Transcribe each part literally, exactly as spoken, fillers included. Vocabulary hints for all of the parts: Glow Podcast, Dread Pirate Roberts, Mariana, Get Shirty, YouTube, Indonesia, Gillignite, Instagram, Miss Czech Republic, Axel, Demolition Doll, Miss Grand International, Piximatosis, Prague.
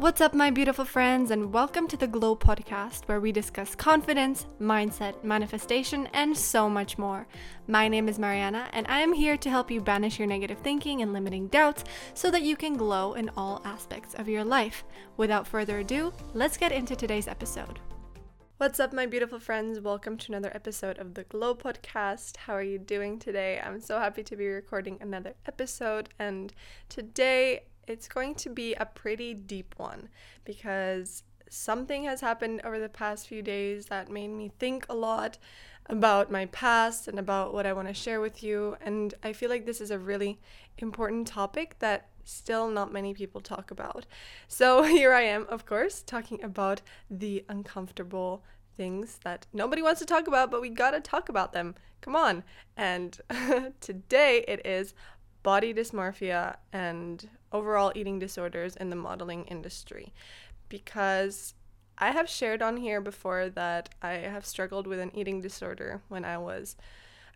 What's up, my beautiful friends, and welcome to the Glow Podcast, where we discuss confidence, mindset, manifestation, and so much more. My name is Mariana, and I am here to help you banish your negative thinking and limiting doubts so that you can glow in all aspects of your life. Without further ado, let's get into today's episode. What's up, my beautiful friends? Welcome to another episode of the Glow Podcast. How are you doing today? I'm so happy to be recording another episode, and today it's going to be a pretty deep one because something has happened over the past few days that made me think a lot about my past and about what I want to share with you. And I feel like this is a really important topic that still not many people talk about. So here I am, of course, talking about the uncomfortable things that nobody wants to talk about, but we gotta talk about them. Come on. And today it is body dysmorphia and overall eating disorders in the modeling industry, because I have shared on here before that I have struggled with an eating disorder when I was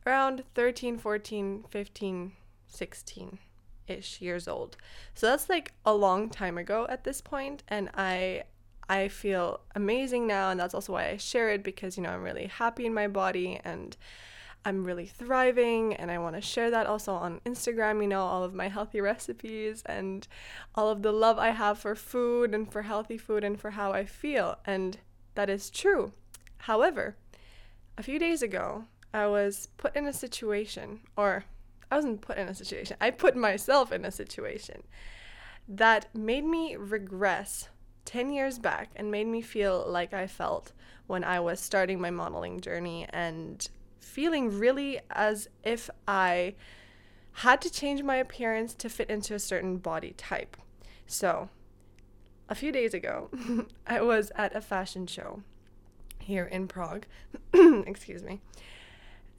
around thirteen, fourteen, fifteen, sixteen-ish years old. So that's like a long time ago at this point, and I I feel amazing now, and that's also why I share it, because, you know, I'm really happy in my body and I'm really thriving, and I want to share that also on Instagram, you know, all of my healthy recipes and all of the love I have for food and for healthy food and for how I feel, and that is true. However, a few days ago, I was put in a situation, or I wasn't put in a situation, I put myself in a situation that made me regress ten years back and made me feel like I felt when I was starting my modeling journey, and feeling really as if I had to change my appearance to fit into a certain body type. So, a few days ago, I was at a fashion show here in Prague, excuse me,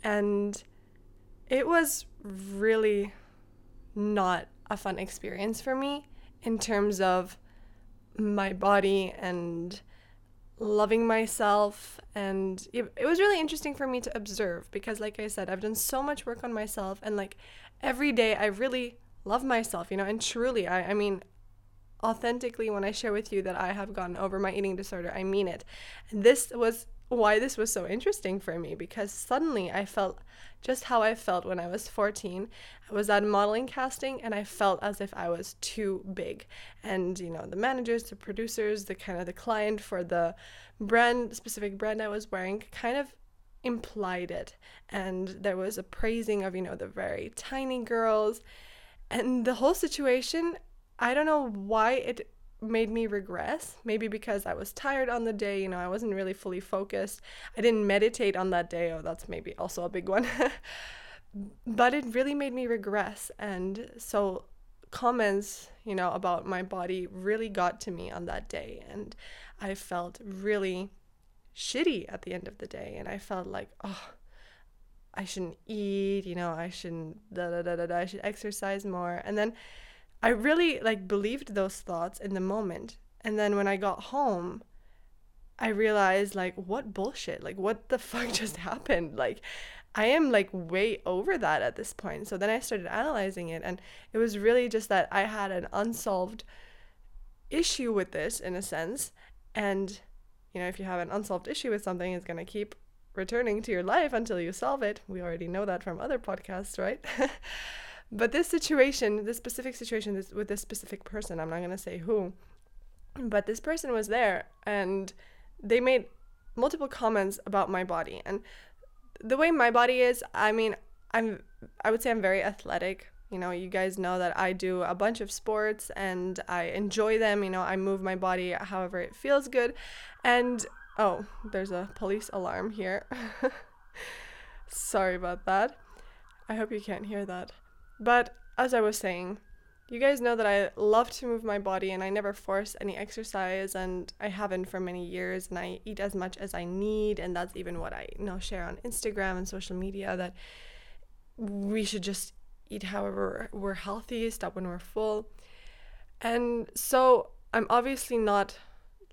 and it was really not a fun experience for me in terms of my body and loving myself. And it, it was really interesting for me to observe, because like I said, I've done so much work on myself, and like every day I really love myself, you know, and truly, I, I mean authentically, when I share with you that I have gotten over my eating disorder, I mean it. And this was why this was so interesting for me, because suddenly I felt just how I felt when I was fourteen. I was at modeling casting, and I felt as if I was too big, and, you know, the managers, the producers, the kind of the client for the brand, specific brand I was wearing, kind of implied it, and there was a praising of, you know, the very tiny girls, and the whole situation, I don't know why it made me regress. Maybe because I was tired on the day, you know, I wasn't really fully focused, I didn't meditate on that day. Oh, that's maybe also a big one. But it really made me regress, and so comments, you know, about my body really got to me on that day, and I felt really shitty at the end of the day, and I felt like, oh, I shouldn't eat, you know, I shouldn't da da da da da, I should exercise more. And then I really like believed those thoughts in the moment, and then when I got home, I realized, like, what bullshit, like, what the fuck just happened? Like, I am like way over that at this point. So then I started analyzing it, and it was really just that I had an unsolved issue with this, in a sense. And, you know, if you have an unsolved issue with something, it's gonna keep returning to your life until you solve it. We already know that from other podcasts, right? But this situation, this specific situation this, with this specific person, I'm not going to say who, but this person was there, and they made multiple comments about my body. And the way my body is, I mean, I'm, I would say I'm very athletic. You know, you guys know that I do a bunch of sports, and I enjoy them. You know, I move my body however it feels good. And, oh, there's a police alarm here. Sorry about that. I hope you can't hear that. But as I was saying, you guys know that I love to move my body, and I never force any exercise, and I haven't for many years, and I eat as much as I need, and that's even what I, you know, share on Instagram and social media, that we should just eat however we're healthy, stop when we're full. And so I'm obviously not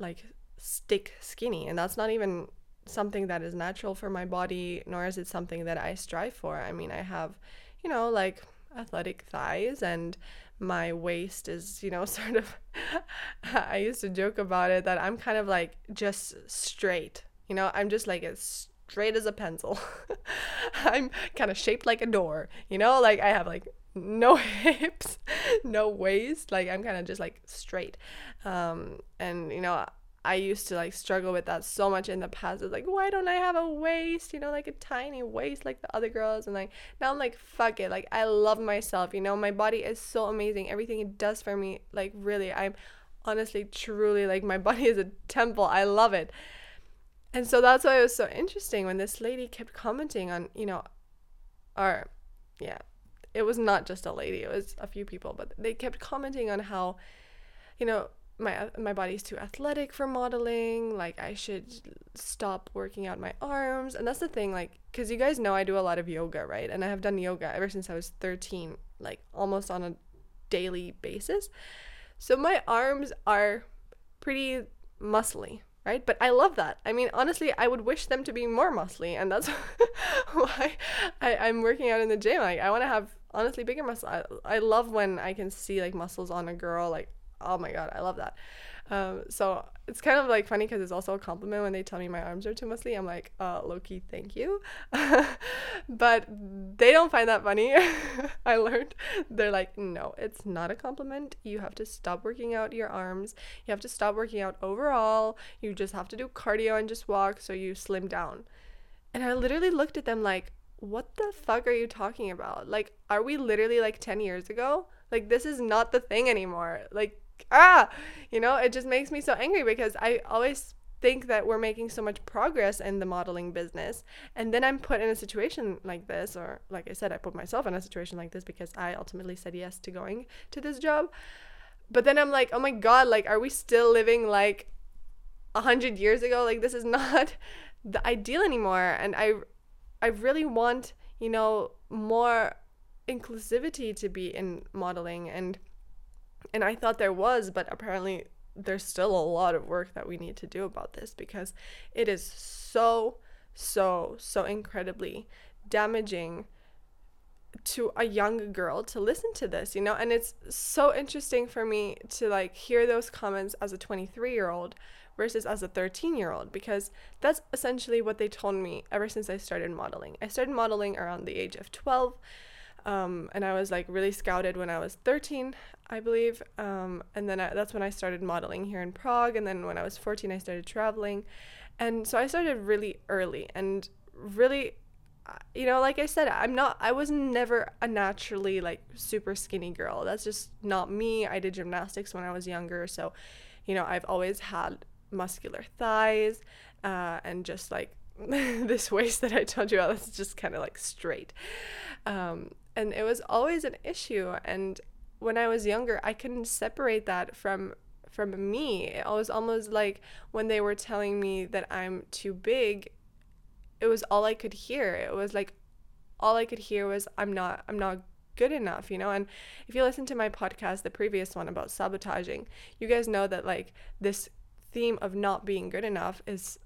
like stick skinny, and that's not even something that is natural for my body, nor is it something that I strive for. I mean, I have, you know, like athletic thighs, and my waist is, you know, sort of, I used to joke about it that I'm kind of like just straight, you know, I'm just like as straight as a pencil. I'm kind of shaped like a door, you know, like I have like no hips, no waist, like I'm kind of just like straight. Um, and, you know, I used to like struggle with that so much in the past. It's like, why don't I have a waist, you know, like a tiny waist like the other girls? And like now I'm like, fuck it, like I love myself, you know, my body is so amazing, everything it does for me, like really, I'm honestly truly like my body is a temple, I love it. And so that's why it was so interesting when this lady kept commenting on, you know, or yeah, it was not just a lady, it was a few people, but they kept commenting on how, you know, my my body's too athletic for modeling, like I should stop working out my arms. And that's the thing, like, because you guys know I do a lot of yoga, right? And I have done yoga ever since I was thirteen, like almost on a daily basis, so my arms are pretty muscly, right? But I love that. I mean, honestly, I would wish them to be more muscly, and that's why I, I'm working out in the gym. Like I want to have honestly bigger muscles. I, I love when I can see like muscles on a girl, like oh my god, I love that. Um, so it's kind of like funny because it's also a compliment when they tell me my arms are too muscly. I'm like, uh, low-key, thank you. But they don't find that funny. I learned. They're like, no, it's not a compliment. You have to stop working out your arms. You have to stop working out overall. You just have to do cardio and just walk so you slim down. And I literally looked at them like, what the fuck are you talking about? Like, are we literally like ten years ago? Like, this is not the thing anymore. Like, ah, you know, it just makes me so angry because I always think that we're making so much progress in the modeling business, and then I'm put in a situation like this, or like I said, I put myself in a situation like this because I ultimately said yes to going to this job. But then I'm like, oh my god, like are we still living like a hundred years ago? Like this is not the ideal anymore. And I I really want, you know, more inclusivity to be in modeling, and And I thought there was, but apparently there's still a lot of work that we need to do about this because it is so, so, so incredibly damaging to a young girl to listen to this, you know? And it's so interesting for me to like hear those comments as a twenty-three year old versus as a thirteen year old, because that's essentially what they told me ever since I started modeling. I started modeling around the age of twelve. Um, and I was like really scouted when I was thirteen, I believe. Um, and then I, that's when I started modeling here in Prague. And then when I was fourteen, I started traveling. And so I started really early and really, you know, like I said, I'm not, I was never a naturally like super skinny girl. That's just not me. I did gymnastics when I was younger. So, you know, I've always had muscular thighs, uh, and just like this waist that I told you about, that's just kind of like straight. Um, And it was always an issue. And when I was younger, I couldn't separate that from from me. It was almost like when they were telling me that I'm too big, it was all I could hear. It was like all I could hear was I'm not I'm not good enough, you know? And if you listen to my podcast, the previous one about sabotaging, you guys know that like this theme of not being good enough is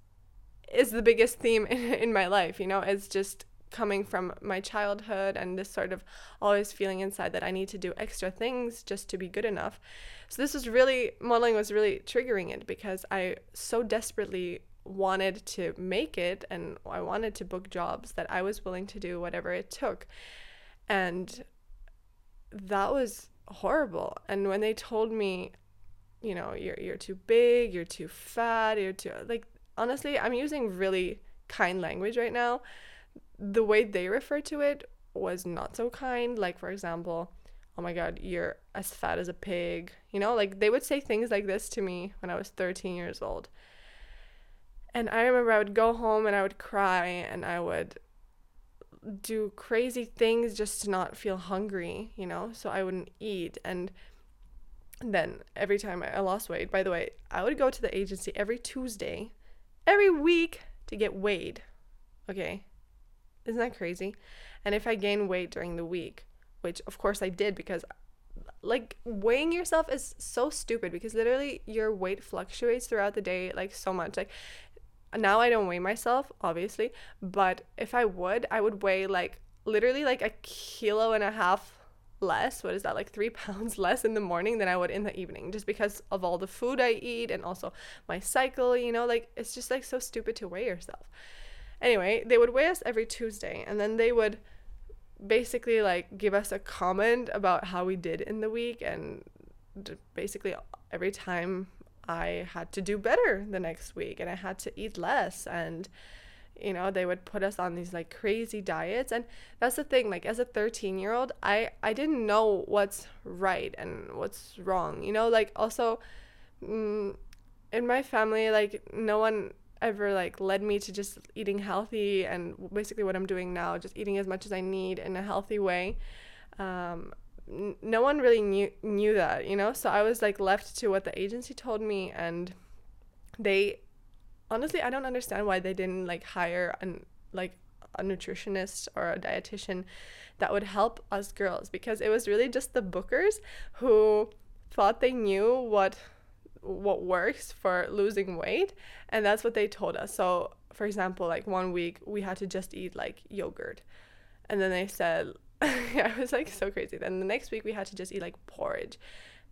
is the biggest theme in, in my life, you know? It's just coming from my childhood and this sort of always feeling inside that I need to do extra things just to be good enough. So this was really, modeling was really triggering it because I so desperately wanted to make it and I wanted to book jobs that I was willing to do whatever it took. And that was horrible. And when they told me, you know, you're you're too big, you're too fat, you're too, like, honestly, I'm using really kind language right now. The way they referred to it was not so kind. Like, for example, oh my god, you're as fat as a pig, you know, like they would say things like this to me when I was thirteen years old. And I remember I would go home and I would cry and I would do crazy things just to not feel hungry, you know, so I wouldn't eat. And then every time I lost weight, by the way, I would go to the agency every Tuesday, every week to get weighed. Okay, isn't that crazy? And if I gain weight during the week, which of course I did, because like weighing yourself is so stupid because literally your weight fluctuates throughout the day like so much. Like now I don't weigh myself, obviously, but if I would, I would weigh like literally like a kilo and a half less, what is that, like three pounds less in the morning than I would in the evening, just because of all the food I eat and also my cycle, you know, like it's just like so stupid to weigh yourself. Anyway, they would weigh us every Tuesday, and then they would basically like give us a comment about how we did in the week, and basically every time I had to do better the next week and I had to eat less, and you know, they would put us on these like crazy diets. And that's the thing, like as a thirteen year old, I, I didn't know what's right and what's wrong, you know, like also mm, in my family, like no one ever like led me to just eating healthy, and basically what I'm doing now, just eating as much as I need in a healthy way. Um, n- no one really knew, knew that, you know, so I was like left to what the agency told me, and they honestly, I don't understand why they didn't like hire an like a nutritionist or a dietitian that would help us girls, because it was really just the bookers who thought they knew what what works for losing weight, and that's what they told us. So for example, like one week we had to just eat like yogurt, and then they said I was like so crazy, then the next week we had to just eat like porridge,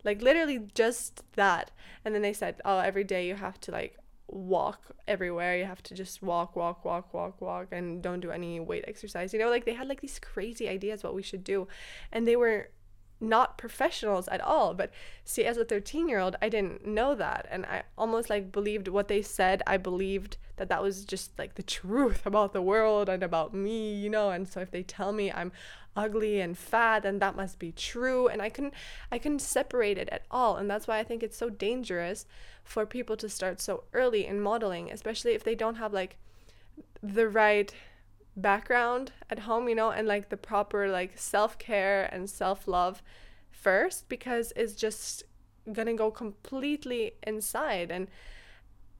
like literally just that, and then they said, oh, every day you have to like walk everywhere, you have to just walk walk walk walk walk and don't do any weight exercise, you know, like they had like these crazy ideas what we should do, and they were not professionals at all. But see, as a thirteen year old, I didn't know that, and I almost like believed what they said. I believed that that was just like the truth about the world and about me, you know, and so if they tell me I'm ugly and fat, then that must be true, and I couldn't I couldn't separate it at all. And that's why I think it's so dangerous for people to start so early in modeling, especially if they don't have like the right background at home, you know, and like the proper like self-care and self-love first, because it's just gonna go completely inside. And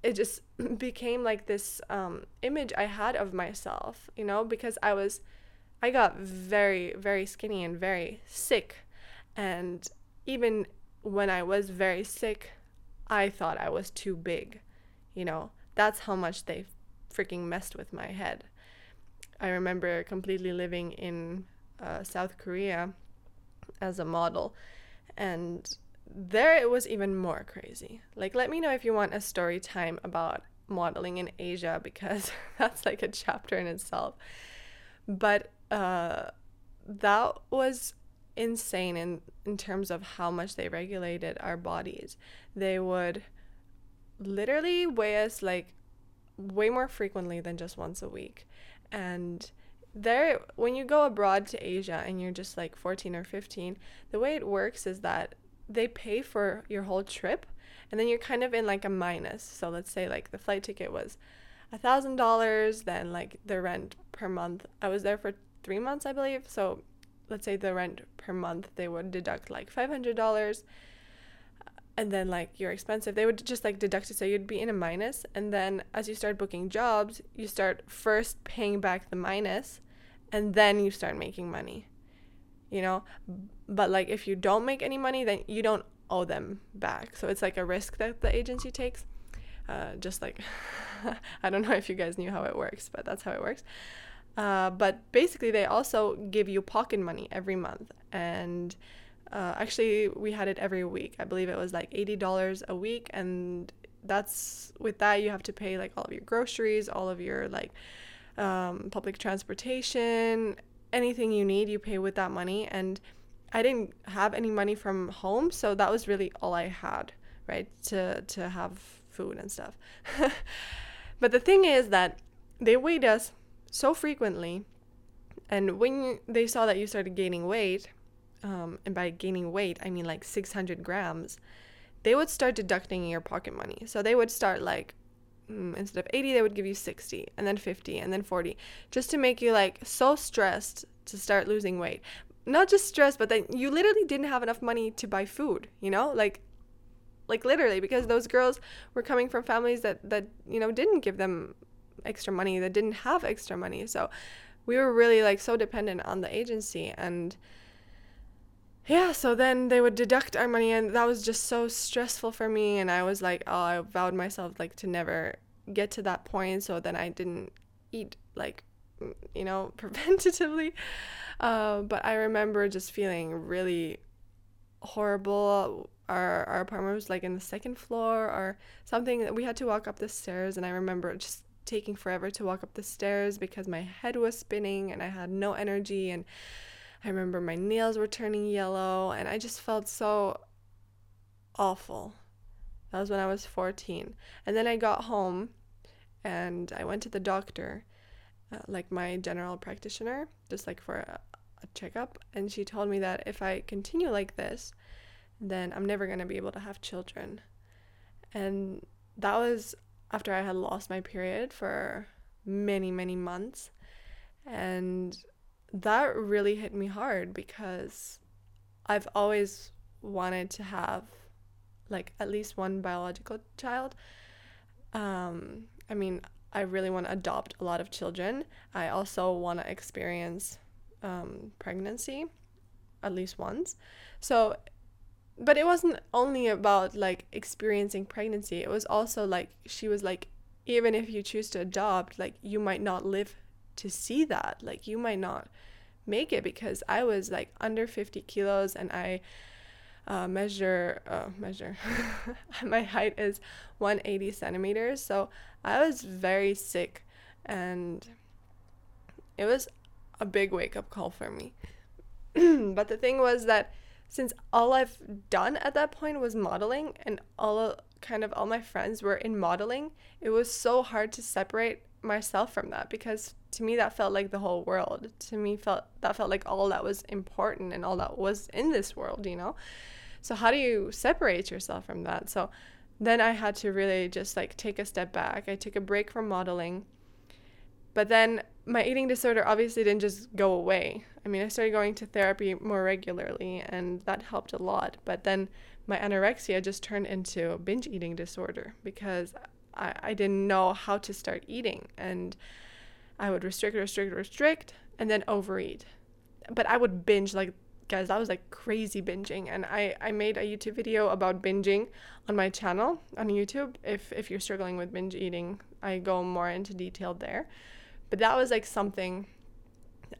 it just became like this um image I had of myself, you know, because I was I got very very skinny and very sick, and even when I was very sick, I thought I was too big, you know. That's how much they freaking messed with my head. I remember completely living in uh, South Korea as a model, and there it was even more crazy. Like, let me know if you want a story time about modeling in Asia, because that's like a chapter in itself. But uh, that was insane in, in terms of how much they regulated our bodies. They would literally weigh us like way more frequently than just once a week. And there, when you go abroad to Asia and you're just like fourteen or fifteen, the way it works is that they pay for your whole trip, and then you're kind of in like a minus. So let's say like the flight ticket was a thousand dollars, then like the rent per month. I was there for three months, I believe, so let's say the rent per month they would deduct like five hundred dollars, and then like your expensive, they would just like deduct it, so you'd be in a minus. And then as you start booking jobs, you start first paying back the minus, and then you start making money, you know. But like if you don't make any money, then you don't owe them back, so it's like a risk that the agency takes. Uh, just like I don't know if you guys knew how it works, but that's how it works. Uh, but basically they also give you pocket money every month, and Uh, actually we had it every week. I believe it was like eighty dollars a week, and that's with that you have to pay like all of your groceries, all of your like um, public transportation, anything you need you pay with that money. And I didn't have any money from home, so that was really all I had, right, to to have food and stuff. But the thing is that they weighed us so frequently, and when you, they saw that you started gaining weight, Um, and by gaining weight, I mean like six hundred grams, they would start deducting your pocket money. So they would start like, mm, instead of eighty, they would give you sixty, and then fifty, and then forty, just to make you like so stressed to start losing weight. Not just stressed, but then you literally didn't have enough money to buy food, you know, like, like literally, because those girls were coming from families that, that, you know, didn't give them extra money, that didn't have extra money. So we were really like so dependent on the agency. And yeah, so then they would deduct our money, and that was just so stressful for me. And I was like, oh, I vowed myself like to never get to that point. So then I didn't eat like you know, preventatively. Uh, but I remember just feeling really horrible. Our our apartment was like in the second floor or something, that we had to walk up the stairs, and I remember just taking forever to walk up the stairs because my head was spinning and I had no energy, and I remember my nails were turning yellow, and I just felt so awful. That was when I was fourteen. And then I got home and I went to the doctor, uh, like my general practitioner, just like for a, a checkup, and she told me that if I continue like this, then I'm never going to be able to have children. And that was after I had lost my period for many, many months. And that really hit me hard because I've always wanted to have, like, at least one biological child. Um, I mean, I really want to adopt a lot of children. I also want to experience um, pregnancy at least once. So... But it wasn't only about, like, experiencing pregnancy. It was also, like, she was like, even if you choose to adopt, like, you might not live to see that. Like, you might not make it, because I was, like, under fifty kilos, and I uh, measure, uh, measure, my height is one hundred eighty centimeters. So I was very sick, and it was a big wake-up call for me. But the thing was that since all I've done at that point was modeling, and all kind of all my friends were in modeling, it was so hard to separate myself from that, because to me that felt like the whole world. To me felt that felt like all that was important and all that was in this world, you know? So how do you separate yourself from that? So then I had to really just, like, take a step back. I took a break from modeling. But then my eating disorder obviously didn't just go away. I mean, I started going to therapy more regularly, and that helped a lot. But then my anorexia just turned into binge eating disorder, because I, I didn't know how to start eating. And I would restrict, restrict, restrict, and then overeat. But I would binge, like, guys, that was like crazy binging. And I, I made a YouTube video about binging on my channel on YouTube. If, if you're struggling with binge eating, I go more into detail there. But that was, like, something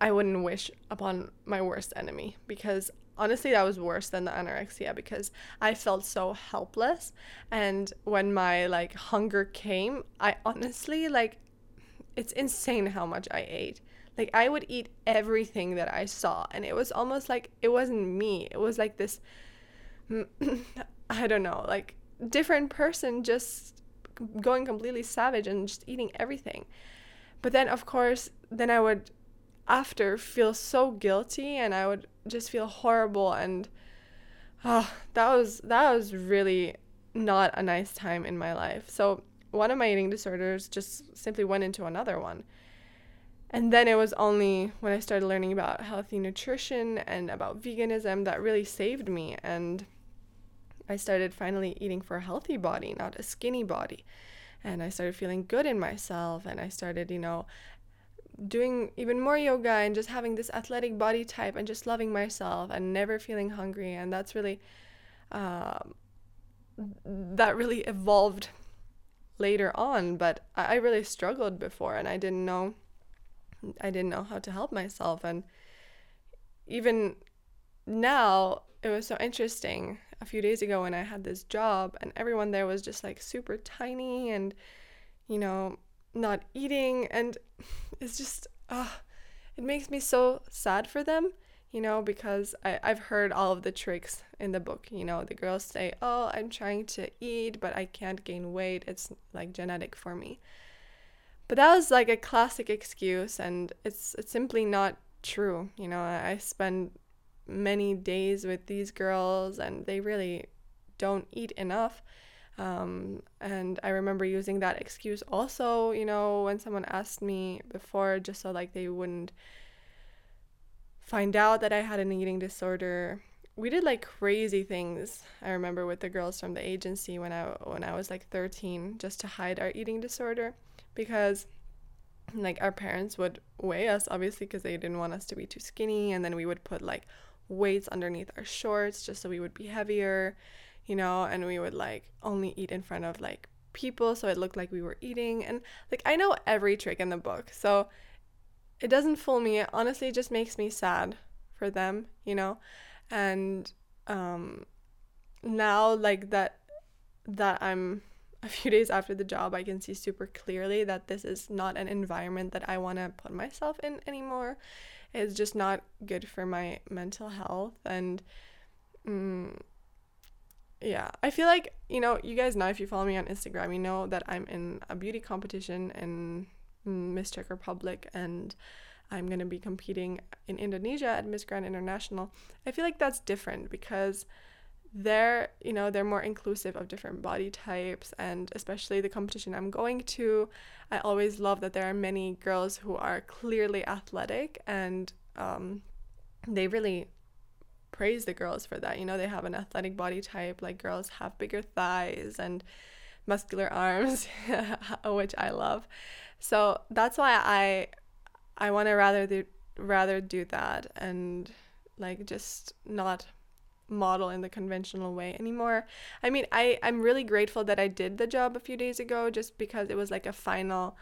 I wouldn't wish upon my worst enemy, because honestly that was worse than the anorexia, because I felt so helpless. And when my, like, hunger came, I honestly, like, it's insane how much I ate. Like, I would eat everything that I saw, and it was almost like it wasn't me. It was like this, I don't know, like, different person just going completely savage and just eating everything. But then, of course, then I would after feel so guilty, and I would just feel horrible, and oh, that was that was really not a nice time in my life. So one of my eating disorders just simply went into another one. And then it was only when I started learning about healthy nutrition and about veganism that really saved me, and I started finally eating for a healthy body, not a skinny body. And I started feeling good in myself, and I started, you know, doing even more yoga and just having this athletic body type and just loving myself and never feeling hungry. And that's really, uh, that really evolved later on. But I really struggled before, and I didn't know, I didn't know how to help myself. And even now, it was so interesting. A few days ago when I had this job, and everyone there was just, like, super tiny and, you know, not eating, and it's just uh, it makes me so sad for them, you know, because I, I've heard all of the tricks in the book. You know, the girls say, oh, I'm trying to eat but I can't gain weight, it's, like, genetic for me. But that was, like, a classic excuse, and it's it's simply not true, you know. I, I spend many days with these girls, and they really don't eat enough, um, and I remember using that excuse also, you know, when someone asked me before, just so, like, they wouldn't find out that I had an eating disorder. We did, like, crazy things, I remember, with the girls from the agency when I when I was, like, thirteen, just to hide our eating disorder, because, like, our parents would weigh us, obviously, because they didn't want us to be too skinny, and then we would put, like, weights underneath our shorts just so we would be heavier, you know, and we would, like, only eat in front of, like, people, so it looked like we were eating. And, like, I know every trick in the book, so it doesn't fool me. It honestly just makes me sad for them, you know? And um, now, like, that that I'm a few days after the job, I can see super clearly that this is not an environment that I want to put myself in anymore. It's just not good for my mental health. And mm, yeah, I feel like, you know, you guys know, if you follow me on Instagram, you know that I'm in a beauty competition in Miss Czech Republic, and I'm going to be competing in Indonesia at Miss Grand International. I feel like that's different because they're, you know, they're more inclusive of different body types, and especially the competition I'm going to, I always love that there are many girls who are clearly athletic, and um, they really praise the girls for that. You know, they have an athletic body type, like girls have bigger thighs and muscular arms, which I love. So that's why I I want to rather do, rather do that and, like, just not model in the conventional way anymore. I mean, I, I'm really grateful that I did the job a few days ago, just because it was like a final,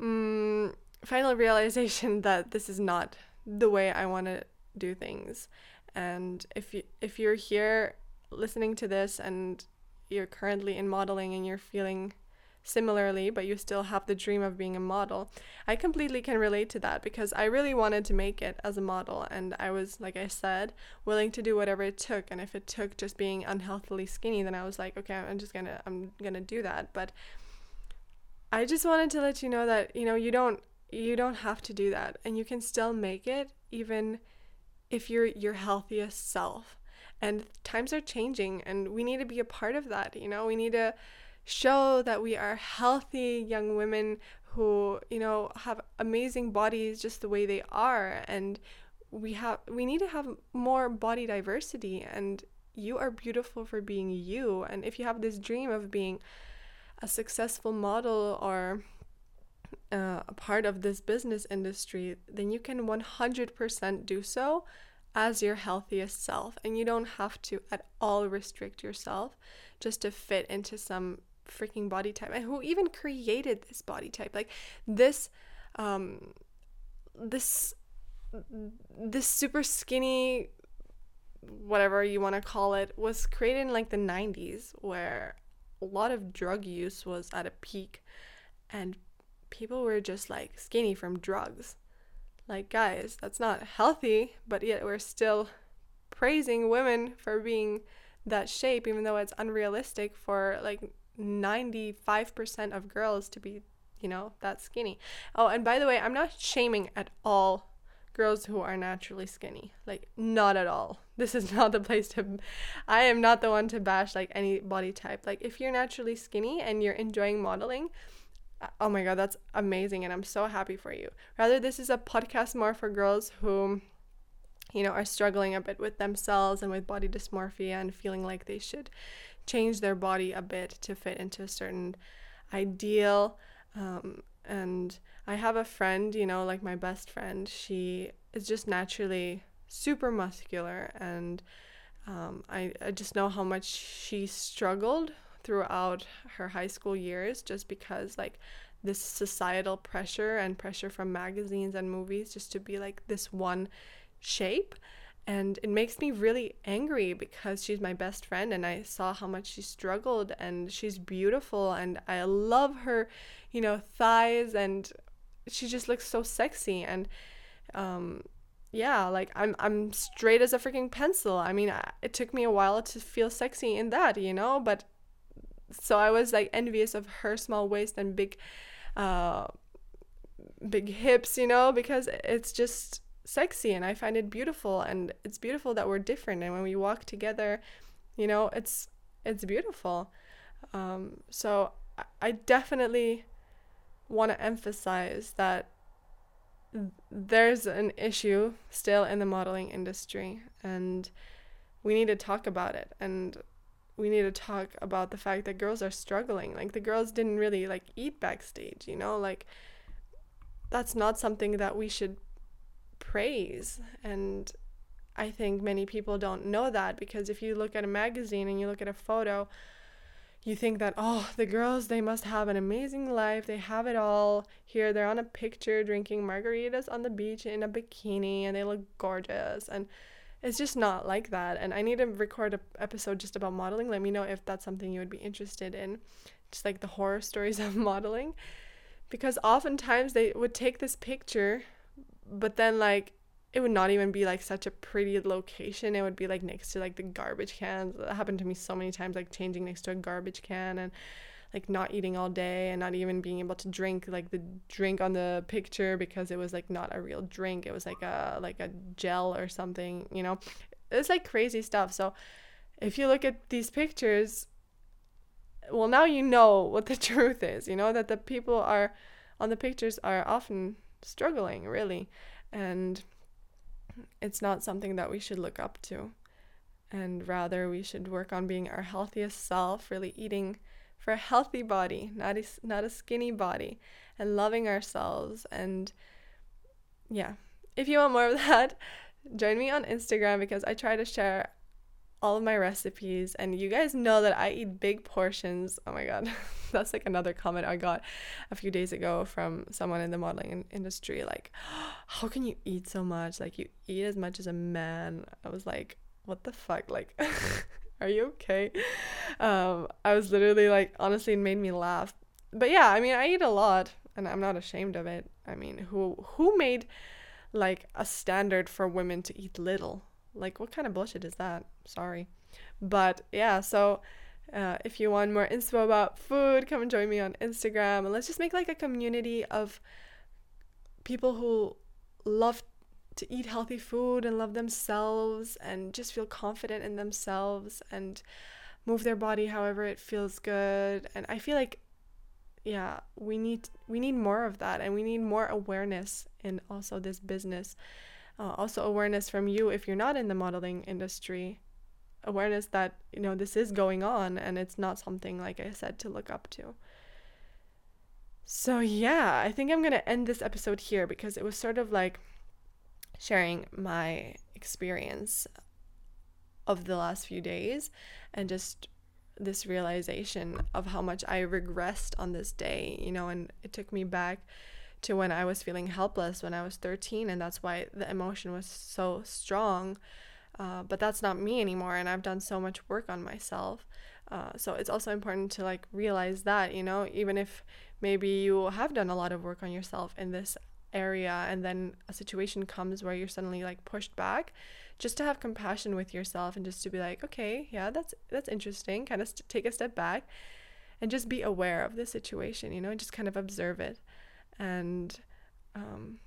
um, final realization that this is not the way I want to do things. And if you, if you're here listening to this and you're currently in modeling and you're feeling similarly, but you still have the dream of being a model, I completely can relate to that, because I really wanted to make it as a model, and I was, like I said, willing to do whatever it took. And if it took just being unhealthily skinny, then I was like, okay, I'm just gonna I'm gonna do that. But I just wanted to let you know that, you know, you don't you don't have to do that, and you can still make it even if you're your healthiest self. And times are changing, and we need to be a part of that. You know, we need to show that we are healthy young women who, you know, have amazing bodies just the way they are. And we have we need to have more body diversity, and you are beautiful for being you. And if you have this dream of being a successful model or uh, a part of this business industry, then you can one hundred percent do so as your healthiest self, and you don't have to at all restrict yourself just to fit into some freaking body type. And who even created this body type? Like, this um this this super skinny, whatever you want to call it, was created in like the nineties, where a lot of drug use was at a peak, and people were just like skinny from drugs. Like, guys, that's not healthy, but yet we're still praising women for being that shape, even though it's unrealistic for like ninety-five percent of girls to be, you know, that skinny. Oh, and by the way, I'm not shaming at all girls who are naturally skinny. Like, not at all. This is not the place to, I am not the one to bash like any body type. Like, if you're naturally skinny and you're enjoying modeling, oh my god, that's amazing, and I'm so happy for you. Rather, this is a podcast more for girls who, you know, are struggling a bit with themselves and with body dysmorphia and feeling like they should change their body a bit to fit into a certain ideal. Um, and I have a friend, you know, like my best friend, she is just naturally super muscular, and um, I, I just know how much she struggled throughout her high school years, just because like this societal pressure and pressure from magazines and movies just to be like this one shape. And it makes me really angry, because she's my best friend, and I saw how much she struggled, and she's beautiful, and I love her, you know, thighs, and she just looks so sexy. And um yeah, like, I'm I'm straight as a freaking pencil. I mean, I, it took me a while to feel sexy in that, you know, but so I was like envious of her small waist and big uh big hips, you know, because it's just sexy, and I find it beautiful, and it's beautiful that we're different, and when we walk together, you know, it's it's beautiful. Um so I definitely want to emphasize that there's an issue still in the modeling industry, and we need to talk about it, and we need to talk about the fact that girls are struggling. Like, the girls didn't really like eat backstage, you know, like, that's not something that we should praise. And I think many people don't know that, because if you look at a magazine and you look at a photo, you think that, oh, the girls, they must have an amazing life. They have it all. Here, they're on a picture drinking margaritas on the beach in a bikini, and they look gorgeous. And it's just not like that. And I need to record an episode just about modeling. Let me know if that's something you would be interested in, just like the horror stories of modeling. Because oftentimes they would take this picture, but then, like, it would not even be, like, such a pretty location. It would be, like, next to, like, the garbage cans. That happened to me so many times, like, changing next to a garbage can and, like, not eating all day and not even being able to drink, like, the drink on the picture because it was, like, not a real drink. It was, like, a like a gel or something, you know. It's, like, crazy stuff. So if you look at these pictures, well, now you know what the truth is, you know, that the people are on the pictures are often struggling, really. And it's not something that we should look up to, and rather we should work on being our healthiest self, really eating for a healthy body, not a, not a skinny body, and loving ourselves. And yeah, if you want more of that, join me on Instagram, because I try to share all of my recipes, and you guys know that I eat big portions. Oh my god, that's like another comment I got a few days ago from someone in the modeling industry, like, how can you eat so much, like, you eat as much as a man. I was like, what the fuck, like, are you okay? um I was literally like, honestly, it made me laugh. But yeah, I mean, I eat a lot, and I'm not ashamed of it. I mean, who who made like a standard for women to eat little? Like, what kind of bullshit is that? Sorry. But yeah, so uh, if you want more info about food, come and join me on Instagram. And let's just make like a community of people who love to eat healthy food and love themselves and just feel confident in themselves and move their body however it feels good. And I feel like, yeah, we need we need more of that. And we need more awareness in also this business. Uh, also awareness from you if you're not in the modeling industry, awareness that, you know, this is going on, and it's not something, like I said, to look up to. So yeah, I think I'm going to end this episode here, because it was sort of like sharing my experience of the last few days and just this realization of how much I regressed on this day, you know. And it took me back to when I was feeling helpless when I was thirteen, and that's why the emotion was so strong. Uh, but that's not me anymore, and I've done so much work on myself. Uh, so it's also important to like realize that, you know, even if maybe you have done a lot of work on yourself in this area, and then a situation comes where you're suddenly like pushed back, just to have compassion with yourself and just to be like, okay, yeah, that's that's interesting. Kind of st- take a step back and just be aware of the situation, you know, just kind of observe it. And um,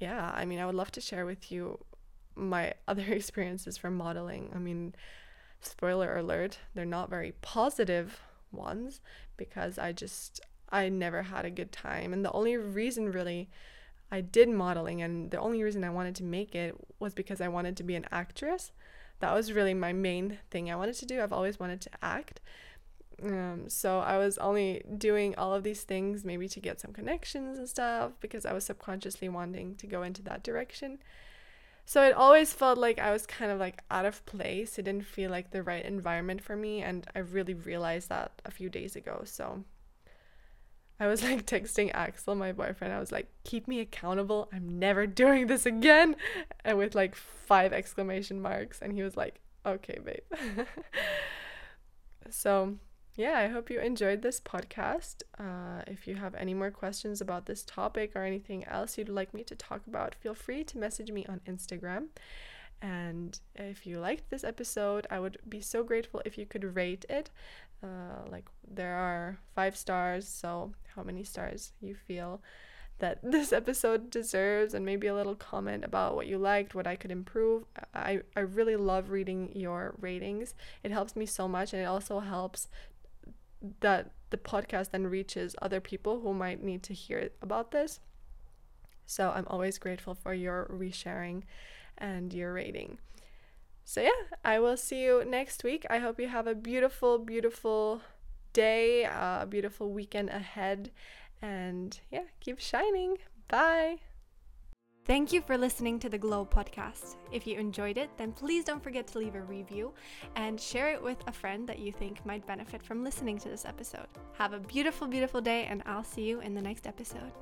yeah, I mean, I would love to share with you my other experiences from modeling. I mean, spoiler alert, they're not very positive ones, because I just, I never had a good time. And the only reason really I did modeling, and the only reason I wanted to make it, was because I wanted to be an actress. That was really my main thing I wanted to do. I've always wanted to act. Um, so I was only doing all of these things maybe to get some connections and stuff, because I was subconsciously wanting to go into that direction. So it always felt like I was kind of like out of place. It didn't feel like the right environment for me, and I really realized that a few days ago. So I was like texting Axel, my boyfriend. I was like, keep me accountable, I'm never doing this again, and with like five exclamation marks. And he was like, okay, babe. So yeah, I hope you enjoyed this podcast. Uh, if you have any more questions about this topic or anything else you'd like me to talk about, feel free to message me on Instagram. And if you liked this episode, I would be so grateful if you could rate it. Uh, like, there are five stars, so how many stars you feel that this episode deserves, and maybe a little comment about what you liked, what I could improve. I, I really love reading your ratings. It helps me so much, and it also helps that the podcast then reaches other people who might need to hear about this. So I'm always grateful for your resharing and your rating. So yeah, I will see you next week. I hope you have a beautiful, beautiful day, uh, a beautiful weekend ahead. And yeah, keep shining. Bye. Thank you for listening to the Glow Podcast. If you enjoyed it, then please don't forget to leave a review and share it with a friend that you think might benefit from listening to this episode. Have a beautiful, beautiful day, and I'll see you in the next episode.